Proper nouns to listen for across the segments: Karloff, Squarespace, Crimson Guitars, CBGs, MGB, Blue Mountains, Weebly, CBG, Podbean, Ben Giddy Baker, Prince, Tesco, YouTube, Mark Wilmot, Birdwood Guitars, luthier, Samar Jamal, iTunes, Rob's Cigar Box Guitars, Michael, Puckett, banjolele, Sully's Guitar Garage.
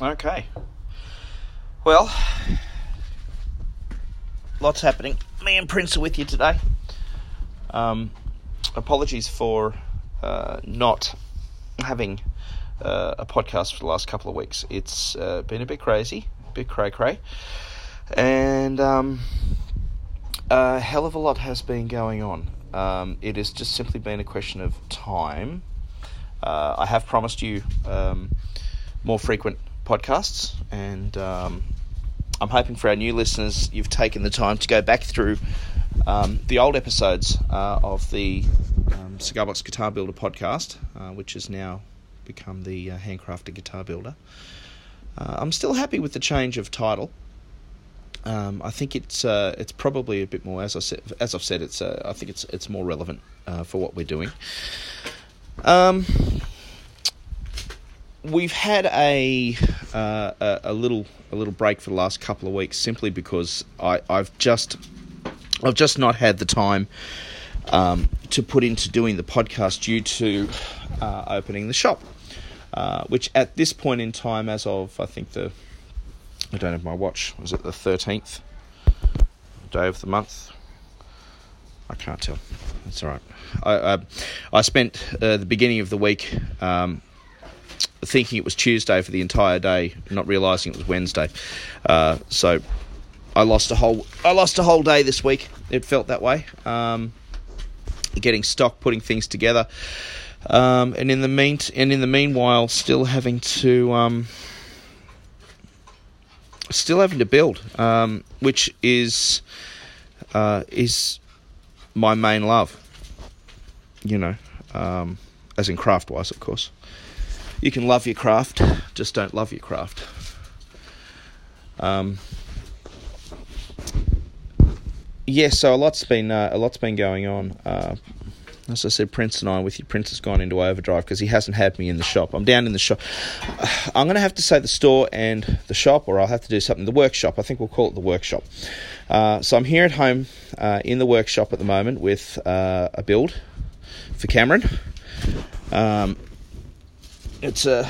Okay, well, lots happening. Me and Prince are with you today. Apologies for not having a podcast for the last couple of weeks. It's been a bit crazy, a bit cray-cray, and a hell of a lot has been going on. It has just simply been a question of time. I have promised you more frequent podcasts, and I'm hoping for our new listeners you've taken the time to go back through the old episodes of the Cigar Box Guitar Builder podcast, which has now become the Handcrafted Guitar Builder. I'm still happy with the change of title. I think it's probably a bit more, as I've said, I think it's more relevant for what we're doing. We've had a little break for the last couple of weeks, simply because I've just not had the time to put into doing the podcast due to opening the shop, which at this point in time, as of I don't have my watch. Was it the 13th day of the month? I can't tell. That's all right. I spent the beginning of the week thinking it was Tuesday for the entire day, not realising it was Wednesday. So I lost a whole day this week. It felt that way. Getting stock, putting things together, and in the meanwhile, still having to build, which is my main love, as in craft-wise, of course. You can love your craft, just don't love your craft. So a lot's been going on. As I said, Prince and I are with you. Prince has gone into overdrive because he hasn't had me in the shop. I'm down in the shop. I'm going to have to say the store and the shop, or I'll have to do something. The workshop. I think we'll call it the workshop. So I'm here at home in the workshop at the moment with a build for Cameron. It's a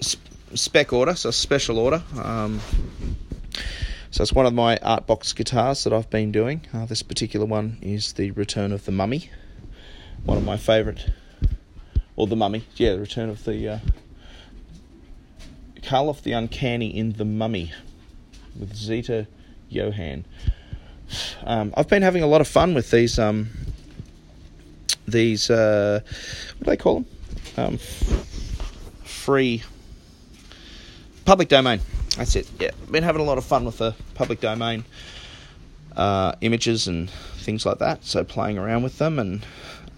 spec order, so a special order. So it's one of my art box guitars that I've been doing. This particular one is the Return of the Mummy. One of my favourite, or the Mummy, yeah, the Return of the Karloff the Uncanny in the Mummy with Zeta Johan. I've been having a lot of fun with these what do they call them? Free public domain. That's it. Yeah, been having a lot of fun with the public domain images and things like that. So playing around with them and.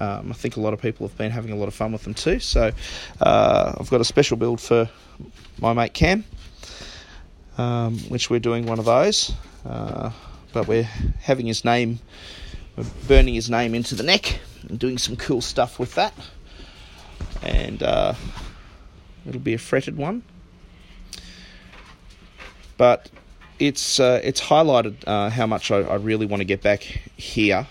I think a lot of people have been having a lot of fun with them too. So I've got a special build for my mate Cam, which we're doing one of those. But we're having his name, we're burning his name into the neck and doing some cool stuff with that. And it'll be a fretted one. But it's highlighted how much I really want to get back here.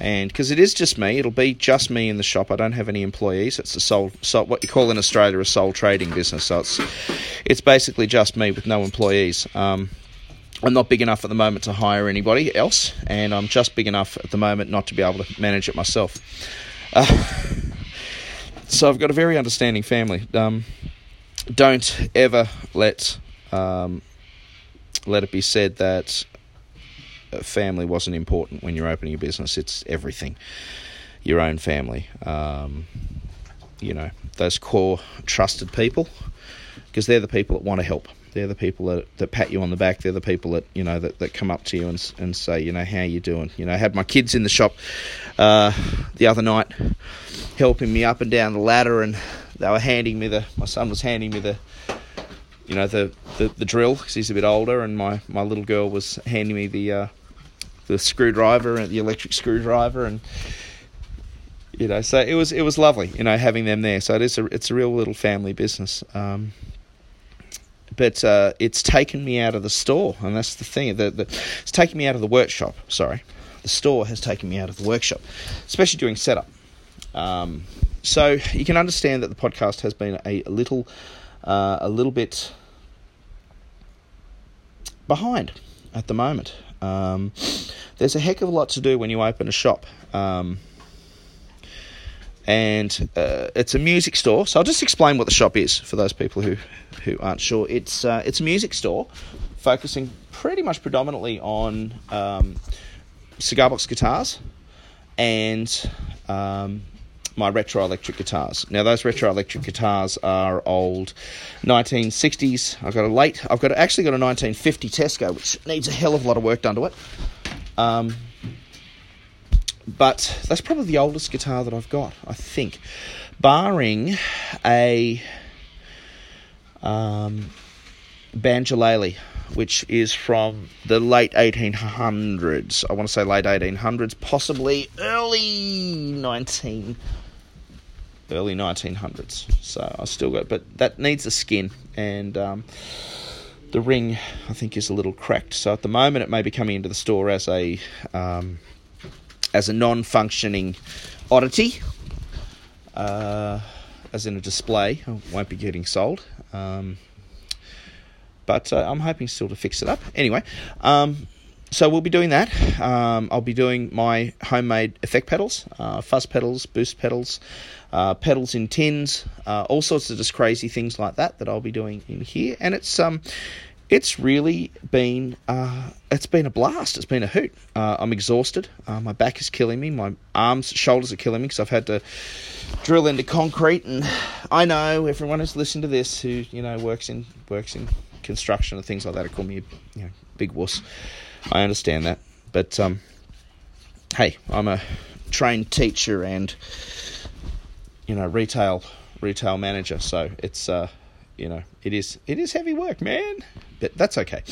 And because it is just me, it'll be just me in the shop. I don't have any employees. It's a sole, what you call in Australia a sole trading business. So it's basically just me with no employees. I'm not big enough at the moment to hire anybody else, and I'm just big enough at the moment not to be able to manage it myself. So I've got a very understanding family. Don't ever let it be said that family wasn't important when you're opening a business. It's everything. Your own family, those core trusted people, because they're the people that want to help. They're the people that pat you on the back. They're the people that that come up to you and say, how you doing? I had my kids in the shop the other night, helping me up and down the ladder, and they were handing me my son was handing me the drill, because he's a bit older, and my little girl was handing me the screwdriver and the electric screwdriver, and so it was lovely, having them there. So it's a real little family business. But it's taken me out of the store, and that's the thing. It's taken me out of the workshop. Sorry, the store has taken me out of the workshop, especially during setup. So you can understand that the podcast has been a little bit behind at the moment. There's a heck of a lot to do when you open a shop. And it's a music store. So I'll just explain what the shop is for those people who aren't sure. It's a music store focusing pretty much predominantly on cigar box guitars and my retro-electric guitars. Now, those retro-electric guitars are old 1960s. I've actually got a 1950 Tesco, which needs a hell of a lot of work done to it. But that's probably the oldest guitar that I've got, I think. Barring a banjolele, which is from the late 1800s. I want to say late 1800s, possibly early 1900s. So I still got, but that needs a skin, and the ring, I think, is a little cracked. So at the moment, it may be coming into the store as a non-functioning oddity, as in a display. It won't be getting sold, but I'm hoping still to fix it up. Anyway, so we'll be doing that. I'll be doing my homemade effect pedals, fuzz pedals, boost pedals, pedals in tins, all sorts of just crazy things like that I'll be doing in here. And it's really been a blast. It's been a hoot. I'm exhausted. My back is killing me. My arms, shoulders are killing me because I've had to drill into concrete. And I know everyone who's listened to this who works in construction and things like that will call me a big wuss. I understand that, but hey, I'm a trained teacher and retail manager, so it's it is heavy work, man, but that's okay.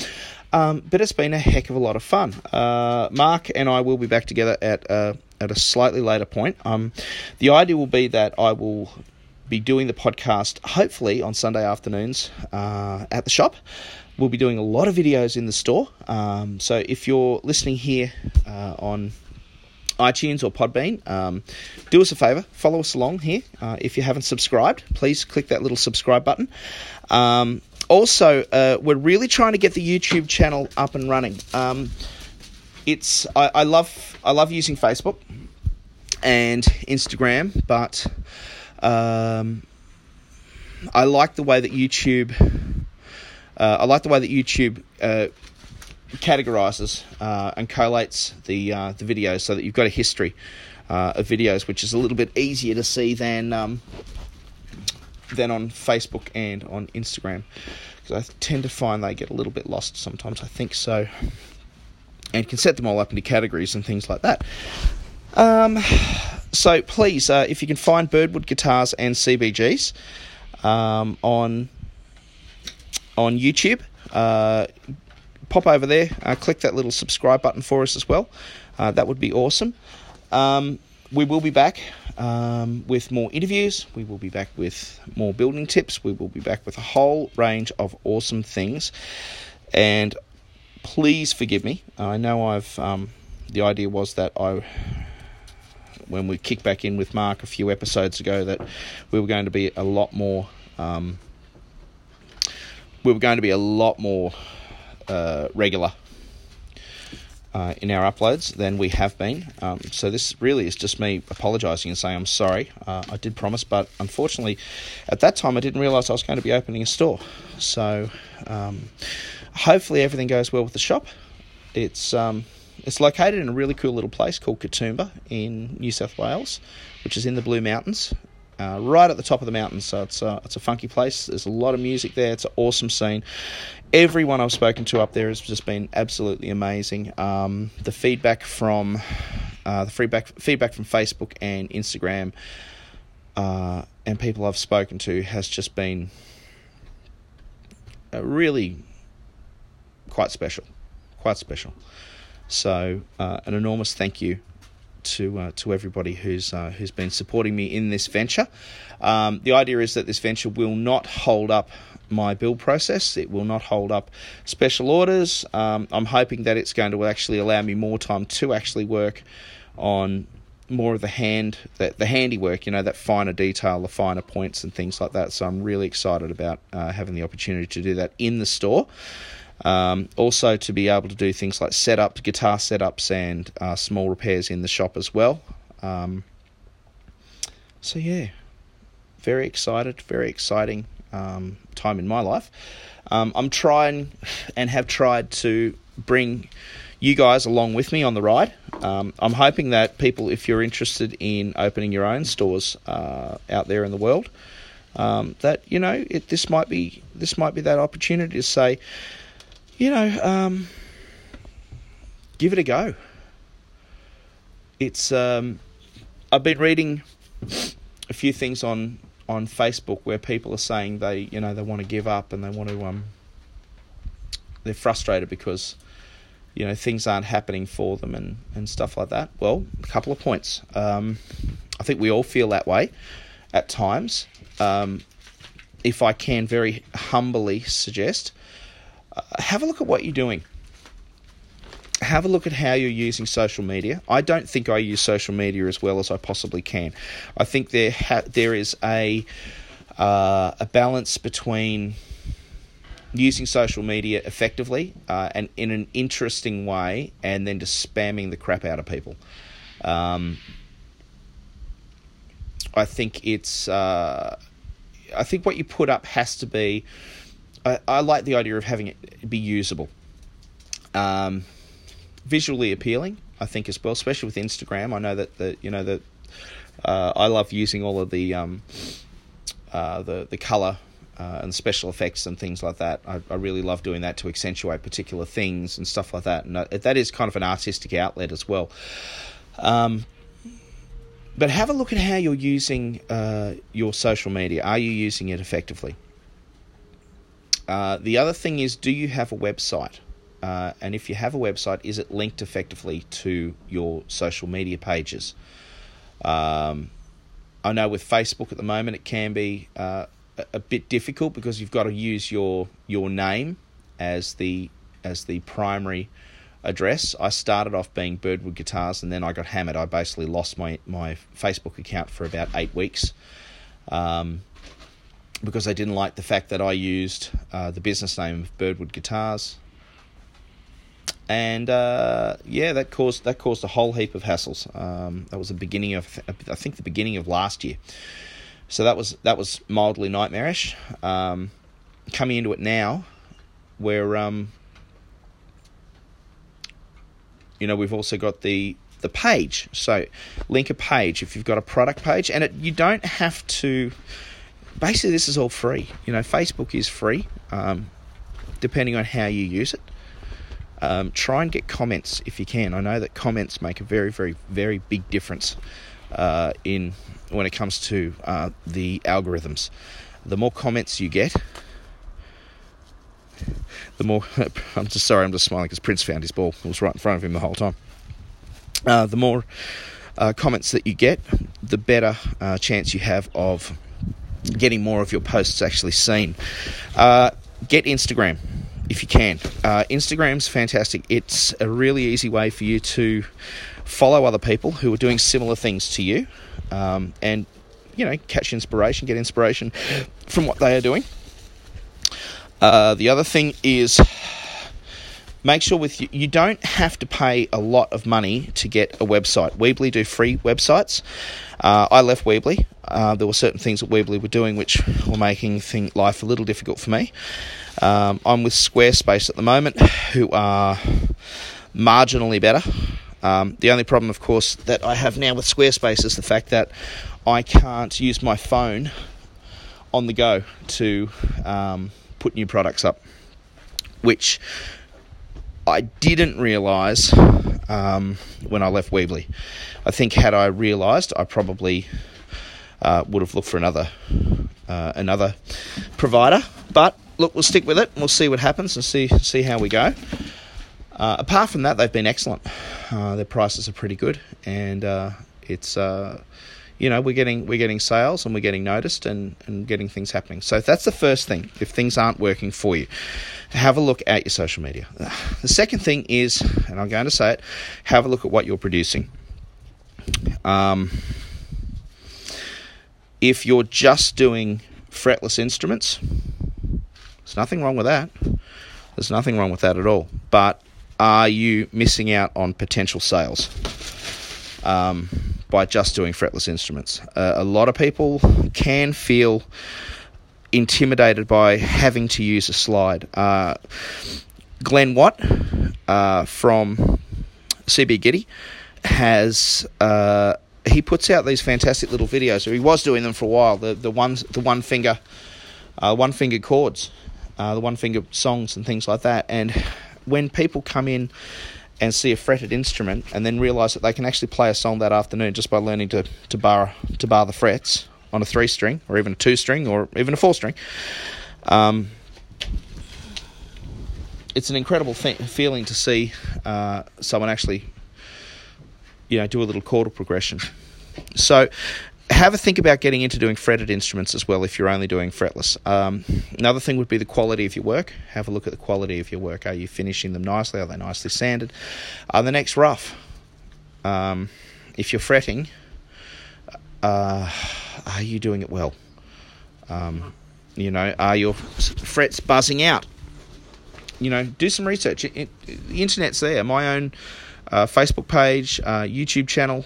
But it's been a heck of a lot of fun. Mark and I will be back together at a slightly later point. The idea will be that I will be doing the podcast hopefully on Sunday afternoons at the shop. We'll be doing a lot of videos in the store. So if you're listening here on iTunes or Podbean, do us a favor, follow us along here. If you haven't subscribed, please click that little subscribe button. Also, we're really trying to get the YouTube channel up and running. I love using Facebook and Instagram, but I like the way that YouTube categorizes and collates the videos, so that you've got a history of videos, which is a little bit easier to see than on Facebook and on Instagram, because I tend to find they get a little bit lost sometimes. I think so, and can set them all up into categories and things like that. So please, if you can find Birdwood Guitars and CBGs on YouTube, pop over there, click that little subscribe button for us as well. That would be awesome. We will be back with more interviews. We will be back with more building tips. We will be back with a whole range of awesome things. And please forgive me. I know the idea was that when we kicked back in with Mark a few episodes ago, that we were going to be a lot more... regular in our uploads than we have been. So this really is just me apologising and saying I'm sorry. I did promise, but unfortunately at that time I didn't realise I was going to be opening a store. So hopefully everything goes well with the shop. It's located in a really cool little place called Katoomba in New South Wales, which is in the Blue Mountains. Right at the top of the mountain, so it's a funky place. There's a lot of music there. It's an awesome scene. Everyone I've spoken to up there has just been absolutely amazing. The feedback from the feedback from Facebook and Instagram and people I've spoken to has just been really quite special. So an enormous thank you to everybody who's been supporting me in this venture. The idea is that this venture will not hold up my build process. It will not hold up special orders. I'm hoping that it's going to actually allow me more time to actually work on more of the handiwork, that finer detail, the finer points and things like that. So I'm really excited about having the opportunity to do that in the store. Also to be able to do things like setups, guitar setups, and small repairs in the shop as well. So yeah, very excited, very exciting time in my life. I'm trying and have tried to bring you guys along with me on the ride. I'm hoping that people, if you're interested in opening your own stores out there in the world, that, you know, this might be that opportunity to say, you know, give it a go. It's I've been reading a few things on Facebook where people are saying they want to give up and they want to they're frustrated because, you know, things aren't happening for them and stuff like that. Well, a couple of points. I think we all feel that way at times. If I can very humbly suggest, have a look at what you're doing. Have a look at how you're using social media. I don't think I use social media as well as I possibly can. I think there is a balance between using social media effectively and in an interesting way, and then just spamming the crap out of people. I think it's I think what you put up has to be, I like the idea of having it be usable, visually appealing, I think, as well, especially with Instagram. I know that I love using all of the color and special effects and things like that. I really love doing that to accentuate particular things and stuff like that. And that is kind of an artistic outlet as well. But have a look at how you're using your social media. Are you using it effectively? The other thing is, do you have a website? And if you have a website, is it linked effectively to your social media pages? I know with Facebook at the moment, it can be a bit difficult because you've got to use your name as the primary address. I started off being Birdwood Guitars, and then I got hammered. I basically lost my Facebook account for about 8 weeks because I didn't like the fact that I used the business name of Birdwood Guitars, and that caused a whole heap of hassles. That was the beginning of last year. So that was mildly nightmarish. Coming into it now, where we've also got the page. So link a page if you've got a product page, and you don't have to. Basically, this is all free. You know, Facebook is free, depending on how you use it. Try and get comments if you can. I know that comments make a very, very, very big difference in when it comes to the algorithms. The more comments you get, the more I'm just sorry, I'm just smiling because Prince found his ball. It was right in front of him the whole time. The more comments that you get, the better chance you have of getting more of your posts actually seen. Get Instagram if you can. Instagram's fantastic. It's a really easy way for you to follow other people who are doing similar things to you, and, you know, get inspiration from what they are doing. The other thing is, make sure you don't have to pay a lot of money to get a website. Weebly do free websites. I left Weebly. There were certain things that Weebly were doing which were making life a little difficult for me. I'm with Squarespace at the moment, who are marginally better. The only problem, of course, that I have now with Squarespace is the fact that I can't use my phone on the go to put new products up, which I didn't realise when I left Weebly. I think had I realised, I probably would have looked for another provider. But look, we'll stick with it, and we'll see what happens and see how we go. Apart from that, they've been excellent. Their prices are pretty good, and it's we're getting sales, and we're getting noticed, and getting things happening. So that's the first thing. If things aren't working for you, have a look at your social media. The second thing is, and I'm going to say it, have a look at what you're producing. If you're just doing fretless instruments, there's nothing wrong with that. There's nothing wrong with that at all. But are you missing out on potential sales by just doing fretless instruments? A lot of people can feel intimidated by having to use a slide. Glenn Watt from CB Giddy has... he puts out these fantastic little videos. Or he was doing them for a while. The one finger chords, the one finger songs and things like that. And when people come in and see a fretted instrument and then realise that they can actually play a song that afternoon just by learning to bar the frets on a 3-string or even a 2-string or even a 4-string, it's an incredible feeling to see someone actually, you know, do a little chordal progression. So have a think about getting into doing fretted instruments as well if you're only doing fretless. Another thing would be the quality of your work. Have a look at the quality of your work. Are you finishing them nicely? Are they nicely sanded? Are the necks rough? If you're fretting, are you doing it well? Are your frets buzzing out? You know, do some research. The internet's there. My own... Facebook page, YouTube channel.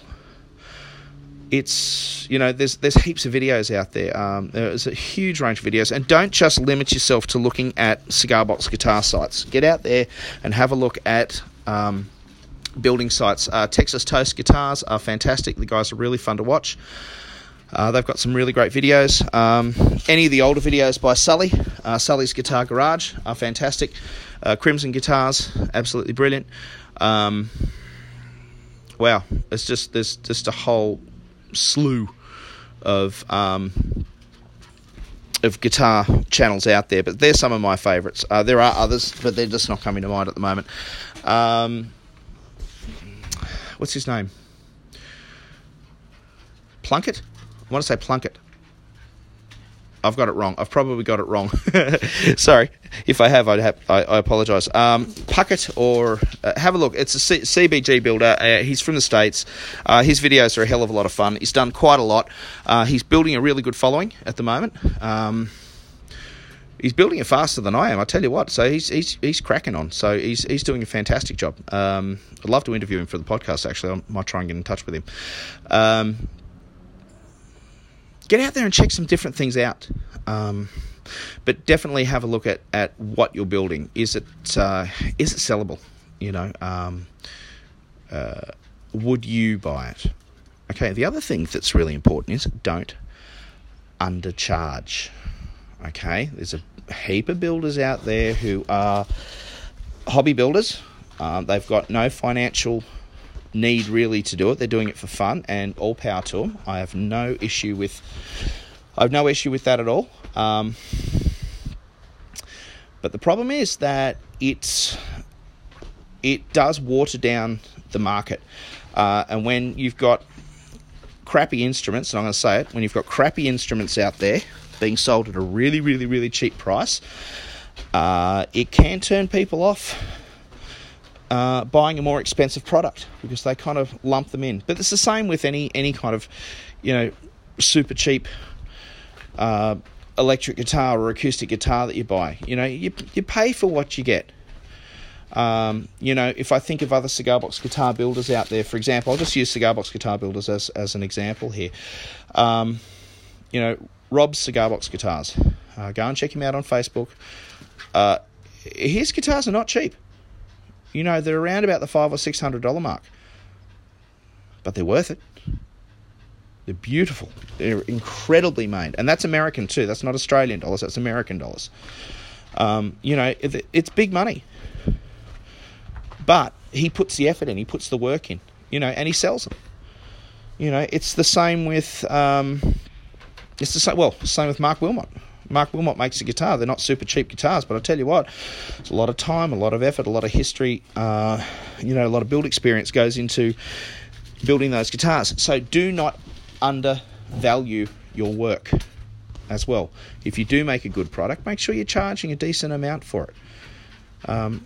It's, you know, there's heaps of videos out there. There's a huge range of videos. And don't just limit yourself to looking at cigar box guitar sites. Get out there and have a look at building sites. Texas Toast Guitars are fantastic. The guys are really fun to watch. They've got some really great videos. Any of the older videos by Sully, Sully's Guitar Garage, are fantastic. Crimson Guitars, absolutely brilliant. Wow, it's just, there's just a whole slew of guitar channels out there, but they're some of my favourites. There are others, but they're just not coming to mind at the moment. What's his name? Plunkett? I want to say Plunkett. I've got it wrong. I've probably got it wrong. Sorry. If I have, I apologise. Puckett, or have a look. It's a CBG builder. He's from the States. His videos are a hell of a lot of fun. He's done quite a lot. He's building a really good following at the moment. He's building it faster than I am, I tell you what. So he's cracking on. So he's doing a fantastic job. I'd love to interview him for the podcast, actually. I might try and get in touch with him. Get out there and check some different things out, but definitely have a look at what you're building. Is it sellable? You know, would you buy it? Okay. The other thing that's really important is don't undercharge. Okay. There's a heap of builders out there who are hobby builders. They've got no financial need really to do it. They're doing it for fun, and all power to them. I have no issue with that at all. But the problem is that it does water down the market, and when you've got crappy instruments, and I'm going to say it, when you've got crappy instruments out there being sold at a really, really, really cheap price, it can turn people off buying a more expensive product, because they kind of lump them in. But it's the same with any kind of, you know, super cheap electric guitar or acoustic guitar that you buy. You know, you pay for what you get. You know, if I think of other cigar box guitar builders out there, for example, I'll just use cigar box guitar builders as an example here. You know, Rob's Cigar Box Guitars. Go and check him out on Facebook. His guitars are not cheap. You know, they're around about the $500 or $600 mark, but they're worth it. They're beautiful. They're incredibly made, and that's American too. That's not Australian dollars. That's American dollars. You know, it's big money, but he puts the effort in. He puts the work in. You know, and he sells them. You know, it's the same with same with Mark Wilmot. Mark Wilmot makes a guitar. They're not super cheap guitars, but I tell you what, it's a lot of time, a lot of effort, a lot of history, you know, a lot of build experience goes into building those guitars. So do not undervalue your work as well. If you do make a good product, make sure you're charging a decent amount for it.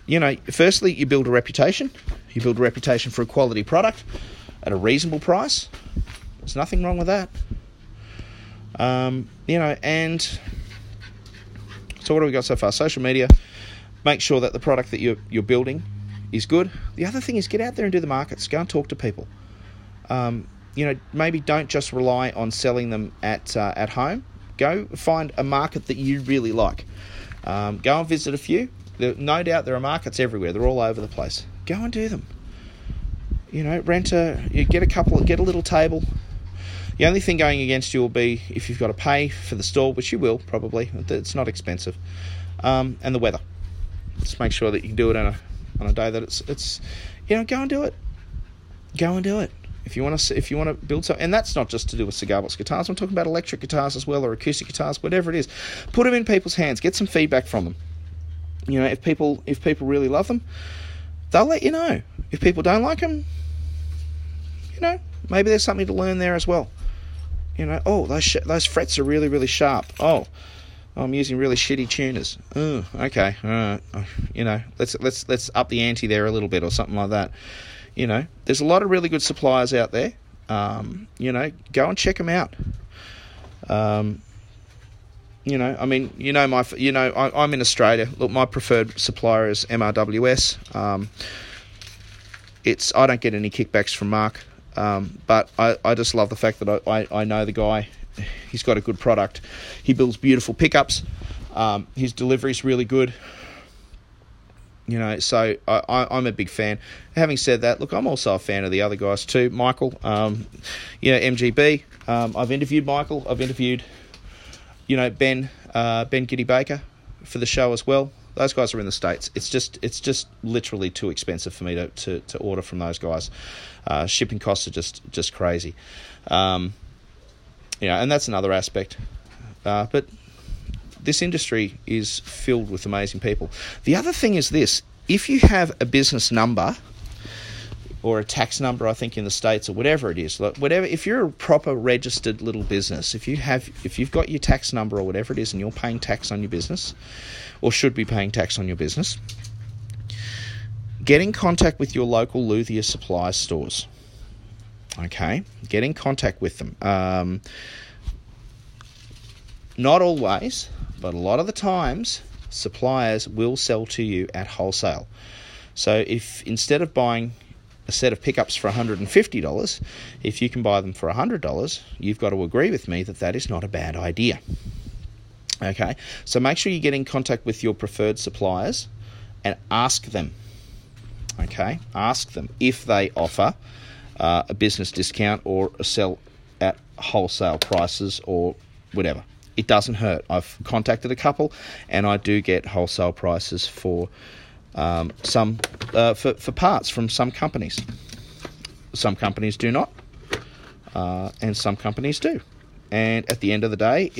You know, firstly, you build a reputation. You build a reputation for a quality product at a reasonable price. There's nothing wrong with that. You know, and... So what have we got so far? Social media, make sure that the product that you're building is good. The other thing is get out there and do the markets. Go and talk to people. You know, maybe don't just rely on selling them at home. Go find a market that you really like. Go and visit a few. No doubt there are markets everywhere. They're all over the place. Go and do them. You know, get a little table. The only thing going against you will be if you've got to pay for the stall, which you will probably. It's not expensive, and the weather. Just make sure that you can do it on a day that it's you know, go and do it. Go and do it. If you want to build something, and that's not just to do with cigar box guitars. I'm talking about electric guitars as well, or acoustic guitars, whatever it is. Put them in people's hands. Get some feedback from them. You know, if people really love them, they'll let you know. If people don't like them, you know, maybe there's something to learn there as well. You know, oh, those frets are really, really sharp. Oh, I'm using really shitty tuners. Oh, okay, all right. You know, let's up the ante there a little bit or something like that. You know, there's a lot of really good suppliers out there. You know, go and check them out. You know, I mean, I'm in Australia. Look, my preferred supplier is MRWS. I don't get any kickbacks from Mark, but I just love the fact that I know the guy. He's got a good product. He builds beautiful pickups. His delivery's really good. You know, so I'm a big fan. Having said that, look, I'm also a fan of the other guys too. Michael, you know, MGB. I've interviewed Michael. I've interviewed, you know, Ben Giddy Baker for the show as well. Those guys are in the States. It's just literally too expensive for me to order from those guys. Shipping costs are just crazy. You know, and that's another aspect. But this industry is filled with amazing people. The other thing is this. If you have a business number or a tax number, I think in the States, or whatever it is, like whatever, if you're a proper registered little business, if you've got your tax number or whatever it is and you're paying tax on your business or should be paying tax on your business, get in contact with your local luthier supply stores. Okay? Get in contact with them. Not always, but a lot of the times, suppliers will sell to you at wholesale. So if instead of buying a set of pickups for $150, if you can buy them for $100, you've got to agree with me that that is not a bad idea. Okay, so make sure you get in contact with your preferred suppliers and ask them. Okay, ask them if they offer a business discount or a sell at wholesale prices or whatever. It doesn't hurt. I've contacted a couple, and I do get wholesale prices for some for parts from some companies. Some companies do not, and some companies do. And at the end of the day,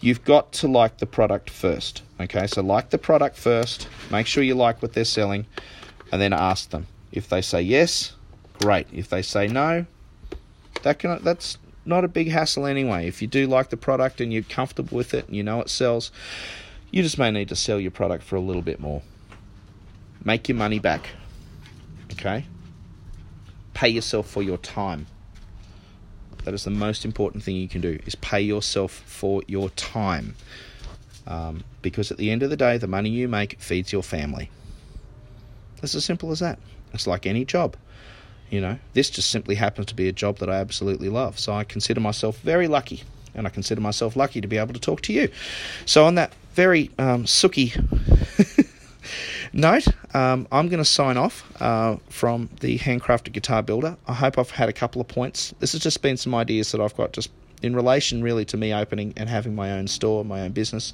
you've got to like the product first. Okay, so like the product first. Make sure you like what they're selling, and then ask them. If they say yes, great. If they say no, that's not a big hassle anyway. If you do like the product and you're comfortable with it and you know it sells, you just may need to sell your product for a little bit more. Make your money back. Okay? Pay yourself for your time. That is the most important thing you can do, is pay yourself for your time. Because at the end of the day, the money you make feeds your family. It's as simple as that. It's like any job. You know, this just simply happens to be a job that I absolutely love. So I consider myself very lucky, and I consider myself lucky to be able to talk to you. So on that very sooky note, I'm going to sign off from the Handcrafted Guitar Builder. I hope I've had a couple of points. This has just been some ideas that I've got just in relation really to me opening and having my own store, my own business.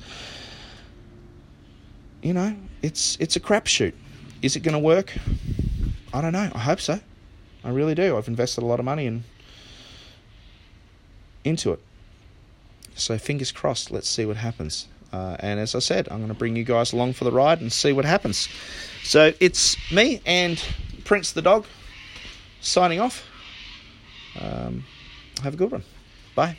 You know, it's a crapshoot. Is it going to work? I don't know. I hope so. I really do. I've invested a lot of money into it. So fingers crossed, let's see what happens. And as I said, I'm going to bring you guys along for the ride and see what happens. So it's me and Prince the dog signing off. Have a good one. Bye.